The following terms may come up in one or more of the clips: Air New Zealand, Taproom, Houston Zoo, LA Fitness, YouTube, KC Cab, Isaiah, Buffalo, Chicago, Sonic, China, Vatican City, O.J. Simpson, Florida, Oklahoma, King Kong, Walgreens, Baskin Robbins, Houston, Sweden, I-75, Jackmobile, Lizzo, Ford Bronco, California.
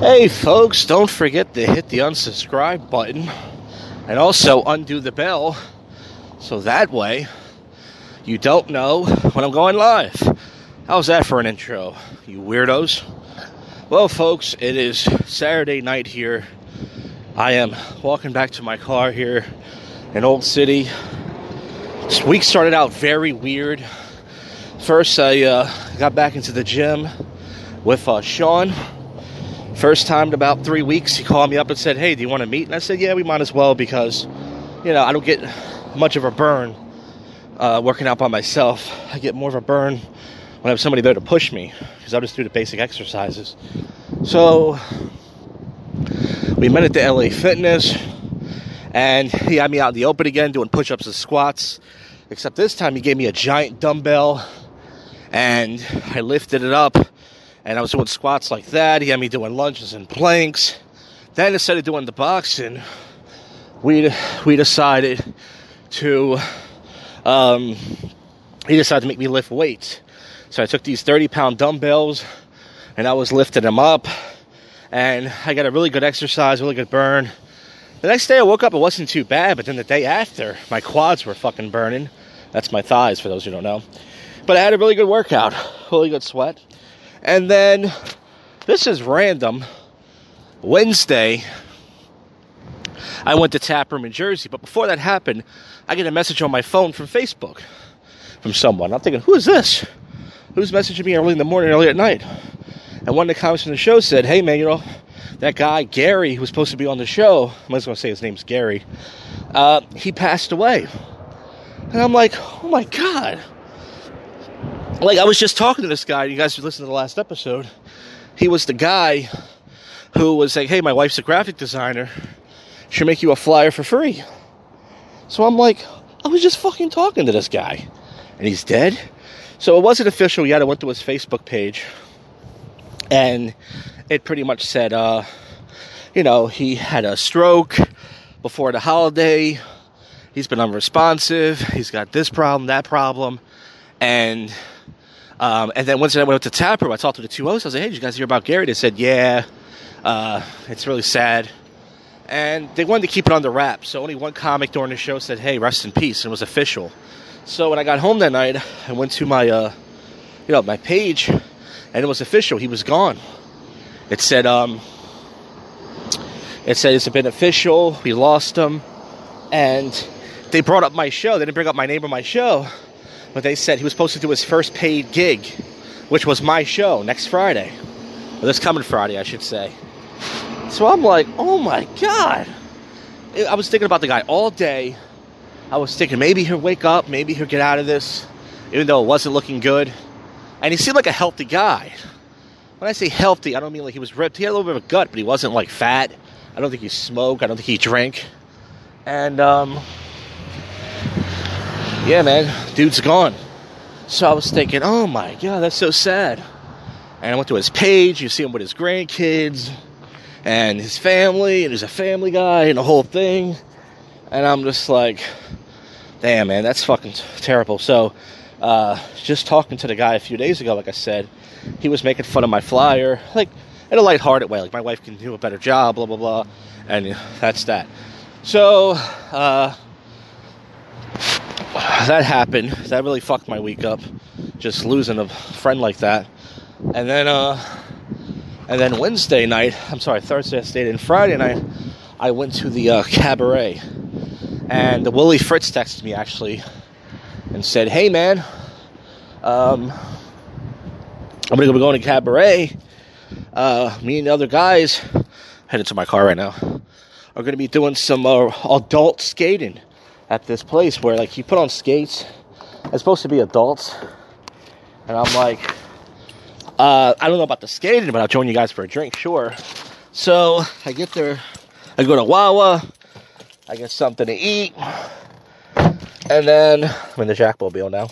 Hey folks, don't forget to hit the unsubscribe button and also undo the bell so that way you don't know when I'm going live. How's that for an intro, you weirdos? Well folks, it is Saturday night here. I am walking back to my car here in Old City. This week started out very weird. First I got back into the gym with Sean. First time in about 3 weeks, he called me up and said, hey, do you want to meet? And I said, yeah, we might as well because, you know, I don't get much of a burn working out by myself. I get more of a burn when I have somebody there to push me because I'll just do the basic exercises. So we met at the LA Fitness, and he had me out in the open again doing push-ups and squats, except this time he gave me a giant dumbbell, and I lifted it up. And I was doing squats like that. He had me doing lunges and planks. Then instead of doing the boxing, we decided to, he decided to make me lift weights. So I took these 30-pound dumbbells and I was lifting them up. And I got a really good exercise, really good burn. The next day I woke up, it wasn't too bad. But then the day after, my quads were fucking burning. That's my thighs for those who don't know. But I had a really good workout, really good sweat. And then, this is random, Wednesday, I went to Taproom in Jersey. But before that happened, I get a message on my phone from Facebook from someone. I'm thinking, who is this? Who's messaging me early in the morning, early at night? And one of the comments from the show said, hey man, you know, that guy, Gary, who was supposed to be on the show, I'm just going to say his name's Gary, he passed away. And I'm like, oh my God. Like, I was just talking to this guy. You guys who listened to the last episode, he was the guy who was like, hey, my wife's a graphic designer. She'll make you a flyer for free. So I'm like, I was just fucking talking to this guy. And he's dead? So it wasn't official yet. I went to his Facebook page. And it pretty much said, you know, he had a stroke before the holiday. He's been unresponsive. He's got this problem, that problem. And then once I went up to Taproom, I talked to the two hosts. I was like, hey, did you guys hear about Gary? They said, yeah, it's really sad. And they wanted to keep it under wraps. So only one comic during the show said, hey, rest in peace. And it was official. So when I got home that night, I went to my, you know, my page. And it was official. He was gone. It said it's been official. We lost him. And they brought up my show. They didn't bring up my name or my show. But they said he was supposed to do his first paid gig, which was my show next Friday. Or this coming Friday, I should say. So I'm like, oh my God. I was thinking about the guy all day. I was thinking maybe he'll wake up, maybe he'll get out of this, even though it wasn't looking good. And he seemed like a healthy guy. When I say healthy, I don't mean like he was ripped. He had a little bit of a gut, but he wasn't like fat. I don't think he smoked. I don't think he drank. And, yeah, man, dude's gone. So I was thinking, oh my God, that's so sad. And I went to his page. You see him with his grandkids and his family, and he's a family guy and the whole thing. And I'm just like, damn, man, that's fucking terrible. So just talking to the guy a few days ago, like I said, he was making fun of my flyer, like in a lighthearted way, like my wife can do a better job, blah, blah, blah. And that's that. So, that happened. That really fucked my week up, just losing a friend like that. And then Wednesday night, I'm sorry, Thursday I stayed in. Friday night I went to the cabaret, and the Willie Fritz texted me actually and said, hey man, I'm gonna be going to cabaret. Me and the other guys, headed to my car right now, are gonna be doing some adult skating at this place where, like, you put on skates. It's supposed to be adults. And I'm like, I don't know about the skating, but I'll join you guys for a drink, sure. So I get there. I go to Wawa. I get something to eat. And then I'm in the Jackmobile now.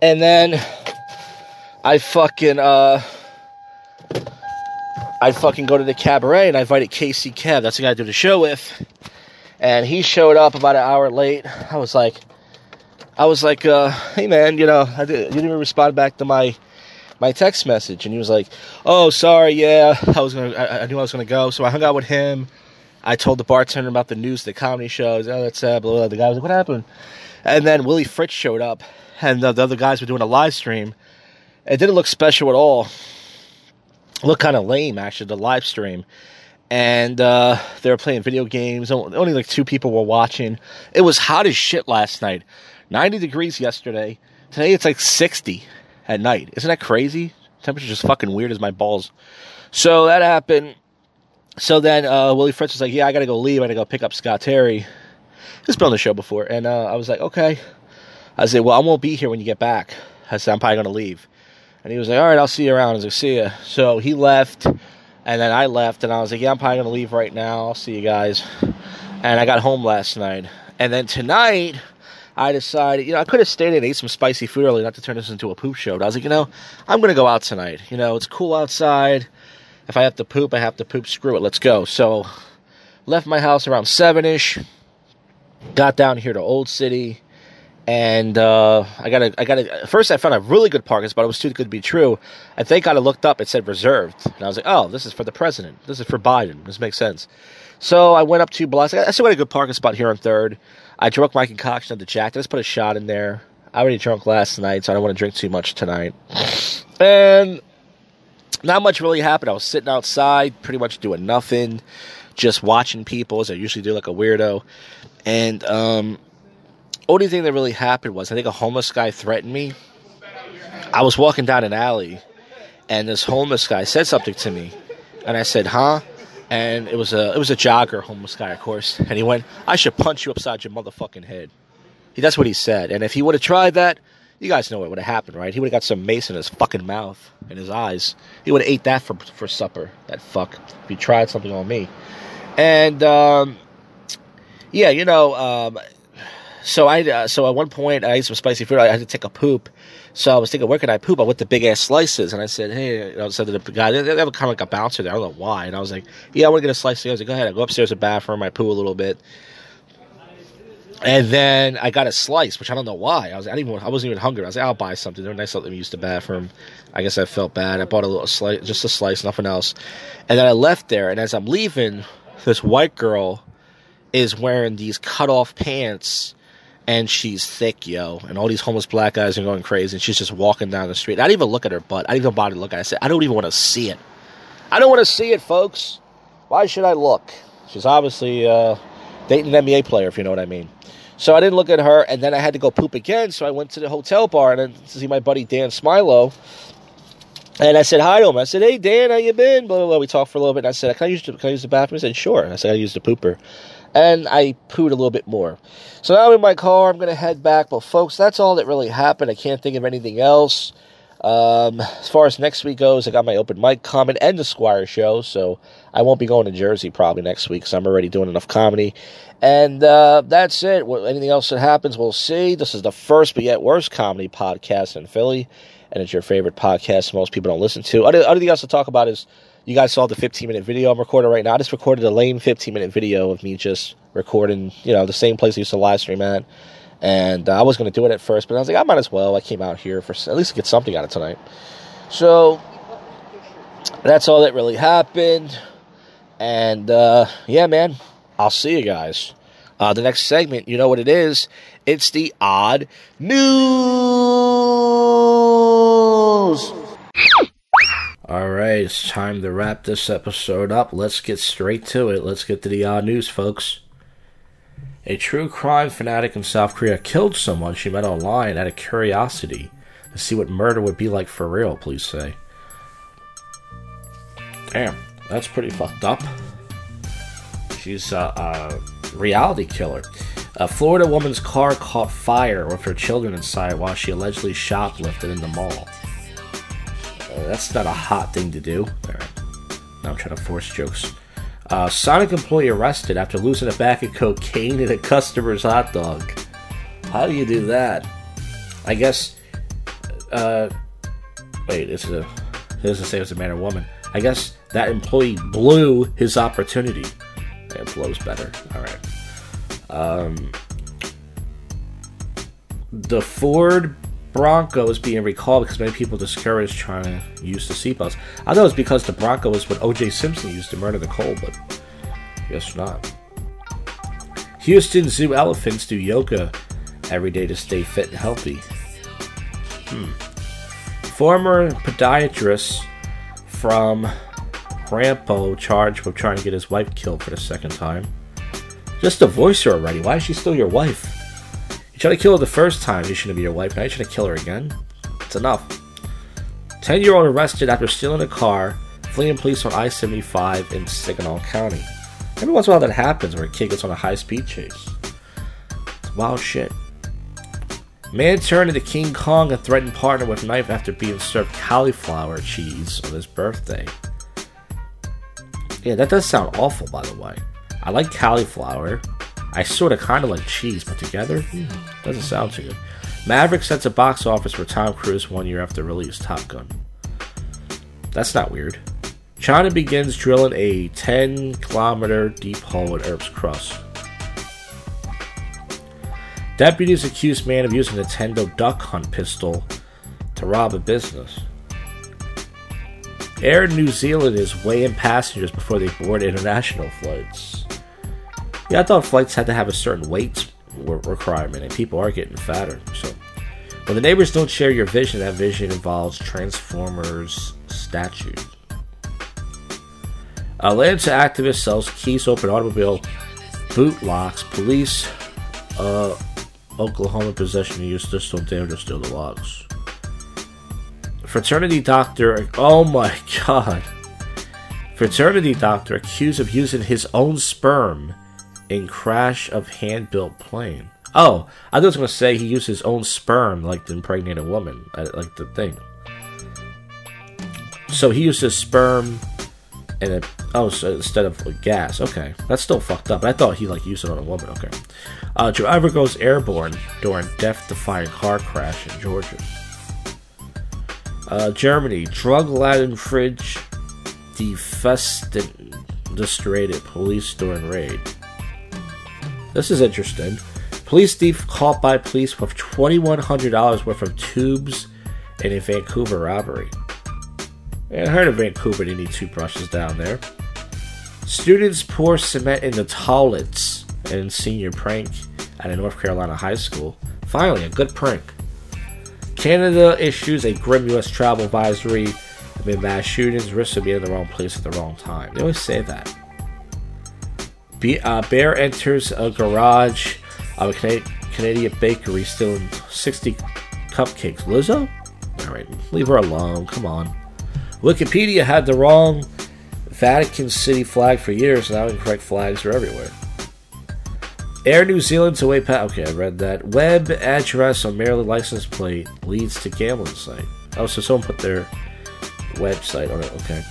And then I fucking go to the cabaret, and I invited KC Cab. That's the guy I do the show with. And he showed up about an hour late. I was like, hey man, you know, you didn't even respond back to my my text message, and he was like, "Oh, sorry, yeah, I knew I was gonna go." So I hung out with him. I told the bartender about the news, the comedy shows. Oh, that's blah, blah. The guy was like, "What happened?" And then Willie Fritz showed up, and the other guys were doing a live stream. It didn't look special at all. It looked kind of lame, actually, the live stream. And they were playing video games. Only like two people were watching. It was hot as shit last night. 90 degrees yesterday. Today it's like 60 at night. Isn't that crazy? Temperature's just fucking weird as my balls. So that happened. So then Willie Fritz was like, "Yeah, I gotta go leave. I gotta go pick up Scott Terry." He's been on the show before. And I was like, "Okay." I said, "Well, I won't be here when you get back." I said, "I'm probably gonna leave." And he was like, "All right, I'll see you around." I was like, "See ya." So he left. And then I left, and I was like, "Yeah, I'm probably going to leave right now. I'll see you guys." And I got home last night. And then tonight, I decided, I could have stayed and ate some spicy food early, not to turn this into a poop show. But I was like, I'm going to go out tonight. It's cool outside. If I have to poop, I have to poop. Screw it. Let's go. So left my house around 7-ish, got down here to Old City. And first I found a really good parking spot. It was too good to be true. I think I looked up. It said reserved. And I was like, "Oh, this is for the president. This is for Biden. This makes sense." So I went up 2 blocks. I still had a good parking spot here on 3rd. I drunk my concoction of the Jack. I just put a shot in there. I already drunk last night, so I don't want to drink too much tonight. And not much really happened. I was sitting outside, pretty much doing nothing, just watching people, as I usually do, like a weirdo. And only thing that really happened was, I think a homeless guy threatened me. I was walking down an alley, and this homeless guy said something to me, and I said, "Huh?" And it was a jogger, homeless guy, of course, and he went, "I should punch you upside your motherfucking head." That's what he said, and if he would have tried that, you guys know what would have happened, right? He would have got some mace in his fucking mouth and his eyes. He would have ate that for supper, that fuck, if he tried something on me. And So at one point, I ate some spicy food. I had to take a poop. So I was thinking, where can I poop? I went to big-ass slices. And I said, "Hey," I said to the guy, they have kind of like a bouncer there. I don't know why. And I was like, "Yeah, I want to get a slice." I was like, "Go ahead." I go upstairs to the bathroom. I poo a little bit. And then I got a slice, which I don't know why. I wasn't even hungry. I was like, "I'll buy something." They were nice to let me use the bathroom. I guess I felt bad. I bought a little slice, just a slice, nothing else. And then I left there. And as I'm leaving, this white girl is wearing these cut-off pants. And she's thick, yo. And all these homeless black guys are going crazy. And she's just walking down the street. I didn't even look at her butt. I didn't even bother to look at it. I said, "I don't even want to see it. I don't want to see it, folks. Why should I look?" She's obviously dating an NBA player, if you know what I mean. So I didn't look at her. And then I had to go poop again. So I went to the hotel bar and to see my buddy Dan Smilo. And I said hi to him. I said, "Hey, Dan, how you been?" Blah, blah, blah. We talked for a little bit. And I said, "Can I use the bathroom?" He said, "Sure." And I said, "I use the pooper." And I pooed a little bit more. So now I'm in my car. I'm going to head back. But, folks, that's all that really happened. I can't think of anything else. As far as next week goes, I got my open mic coming and the Squire show. So I won't be going to Jersey probably next week because I'm already doing enough comedy. And that's it. Anything else that happens, we'll see. This is the first but yet worst comedy podcast in Philly. And it's your favorite podcast most people don't listen to. Other thing else to talk about is, you guys saw the 15-minute video I'm recording right now. I just recorded a lame 15-minute video of me just recording, the same place I used to live stream at. And I was going to do it at first, but I was like, I might as well. I came out here for at least get something out of tonight. So that's all that really happened. And, yeah, man, I'll see you guys. The next segment, you know what it is. It's the Odd News. All right, it's time to wrap this episode up. Let's get straight to it. Let's get to the odd news, folks. A true crime fanatic in South Korea killed someone she met online out of curiosity to see what murder would be like for real, police say. Damn, that's pretty fucked up. She's a reality killer. A Florida woman's car caught fire with her children inside while she allegedly shoplifted in the mall. That's not a hot thing to do. All right. Now I'm trying to force jokes. Sonic employee arrested after losing a bag of cocaine in a customer's hot dog. How do you do that? I guess. Wait, this is the same as a man or woman. I guess that employee blew his opportunity. It blows better. All right. The Ford Bronco is being recalled because many people discouraged trying to use the seatbelts. I know it's because the Bronco is what O.J. Simpson used to murder the Cole, but I guess not. Houston Zoo elephants do yoga every day to stay fit and healthy. Former podiatrist from Rampo charged with trying to get his wife killed for the second time. Just divorce her already. Why is she still your wife? You tried to kill her the first time. You shouldn't be your wife. Now you trying to kill her again? It's enough. 10-year-old arrested after stealing a car, fleeing police on I-75 in Saginaw County. Every once in a while that happens where a kid gets on a high-speed chase. It's wild shit. Man turned into King Kong and threatened partner with knife after being served cauliflower cheese on his birthday. Yeah, that does sound awful, by the way. I like cauliflower. I sort of kind of like cheese, but together, doesn't sound too good. Maverick sets a box office for Tom Cruise 1 year after release Top Gun. That's not weird. China begins drilling a 10-kilometer deep hole at Earth's crust. Deputies accuse man of using a Nintendo Duck Hunt pistol to rob a business. Air New Zealand is weighing passengers before they board international flights. Yeah, I thought flights had to have a certain weight requirement, and people are getting fatter. So, when the neighbors don't share your vision, that vision involves Transformers statue. Atlanta activist sells keys to open automobile boot locks. Police, Oklahoma possession use pistol damage to steal the locks. Fraternity doctor, oh my god. Fraternity doctor accused of using his own sperm in crash of hand-built plane. Oh, I was going to say he used his own sperm like to impregnate a woman, like the thing. So he used his sperm and it, oh, so instead of like, gas. Okay, that's still fucked up. I thought he like used it on a woman. Okay. Driver goes airborne during death-defying car crash in Georgia. Germany, drug-laden fridge defenestrated police during raid. This is interesting. Police thief caught by police with $2,100 worth of tubes in a Vancouver robbery. I heard of Vancouver, they need toothbrushes down there. Students pour cement in the toilets in senior prank at a North Carolina high school. Finally, a good prank. Canada issues a grim U.S. travel advisory amid mass shootings, risks of being in the wrong place at the wrong time. They always say that. Bear enters a garage of a Canadian bakery stealing 60 cupcakes. Lizzo? Alright, leave her alone. Come on. Wikipedia had the wrong Vatican City flag for years, now incorrect flags are everywhere. Air New Zealand to way past. Okay, I read that. Web address on merely license plate leads to gambling site. Oh, so someone put their website on it. Okay.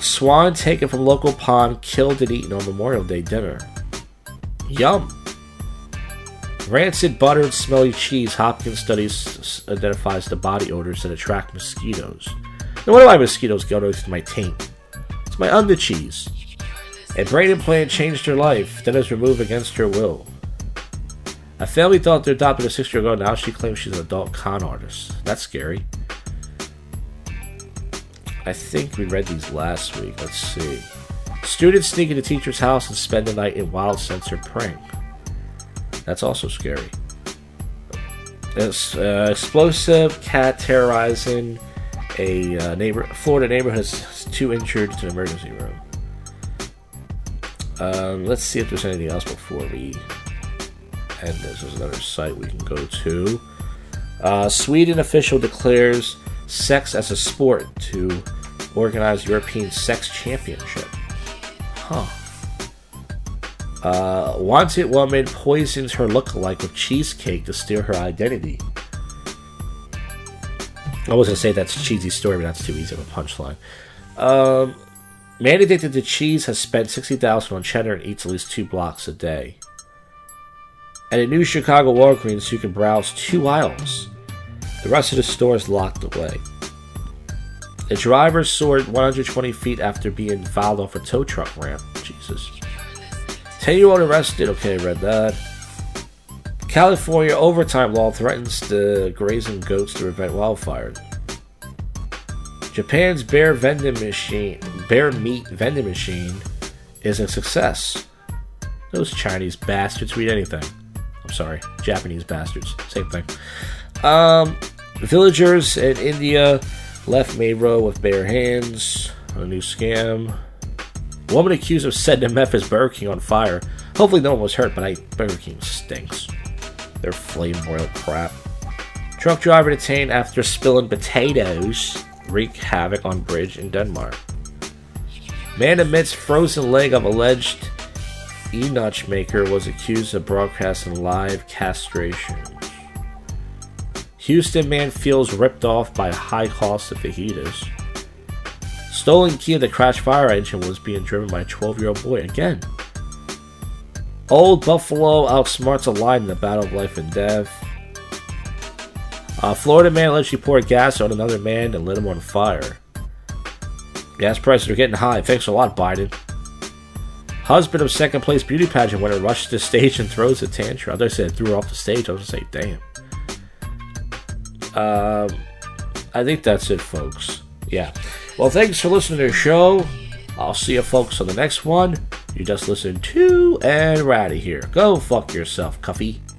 Swan taken from local pond, killed and eaten on Memorial Day dinner. Yum. Rancid butter and smelly cheese. Hopkins studies identifies the body odors that attract mosquitoes. Now, what do my mosquitoes go to? It's my taint. It's my under cheese. A brain implant changed her life, then is removed against her will. A family thought they adopted a 6-year-old girl, now she claims she's an adult con artist. That's scary. I think we read these last week. Let's see. Students sneak into teacher's house and spend the night in wild censored prank. That's also scary. It's, explosive cat terrorizing a Florida neighborhood has 2 injured to an emergency room. Let's see if there's anything else before we end this. There's another site we can go to. Sweden official declares sex as a sport to organize European Sex Championship. Huh. Wanted woman poisons her lookalike with cheesecake to steal her identity. I was going to say that's a cheesy story, but that's too easy of a punchline. Man addicted to cheese has spent $60,000 on cheddar and eats at least 2 blocks a day. At a new Chicago Walgreens, you can browse 2 aisles. The rest of the store is locked away. The driver soared 120 feet after being fouled off a tow truck ramp. Jesus. 10-year-old arrested. Okay, I read that. California overtime law threatens to grazing goats to prevent wildfires. Japan's bear meat vending machine is a success. Those Chinese bastards read anything. I'm sorry, Japanese bastards. Same thing. Villagers in India left main road with bare hands. A new scam. Woman accused of setting Memphis Burger King on fire. Hopefully no one was hurt, but Burger King stinks. They're flame royal crap. Truck driver detained after spilling potatoes wreak havoc on bridge in Denmark. Man admits frozen leg of alleged e-notch maker was accused of broadcasting live castration. Houston man feels ripped off by high cost of fajitas. Stolen key of the crash fire engine was being driven by a 12-year-old boy again. Old Buffalo outsmarts a lion in the battle of life and death. Florida man allegedly poured gas on another man and lit him on fire. Gas prices are getting high. Thanks a lot, Biden. Husband of second place beauty pageant winner rushes to stage and throws a tantrum. I thought I said threw her off the stage. I was going to say, damn. I think that's it, folks. Yeah. Well, thanks for listening to the show. I'll see you, folks, on the next one. You just listened to and we're out of here. Go fuck yourself, Cuffy.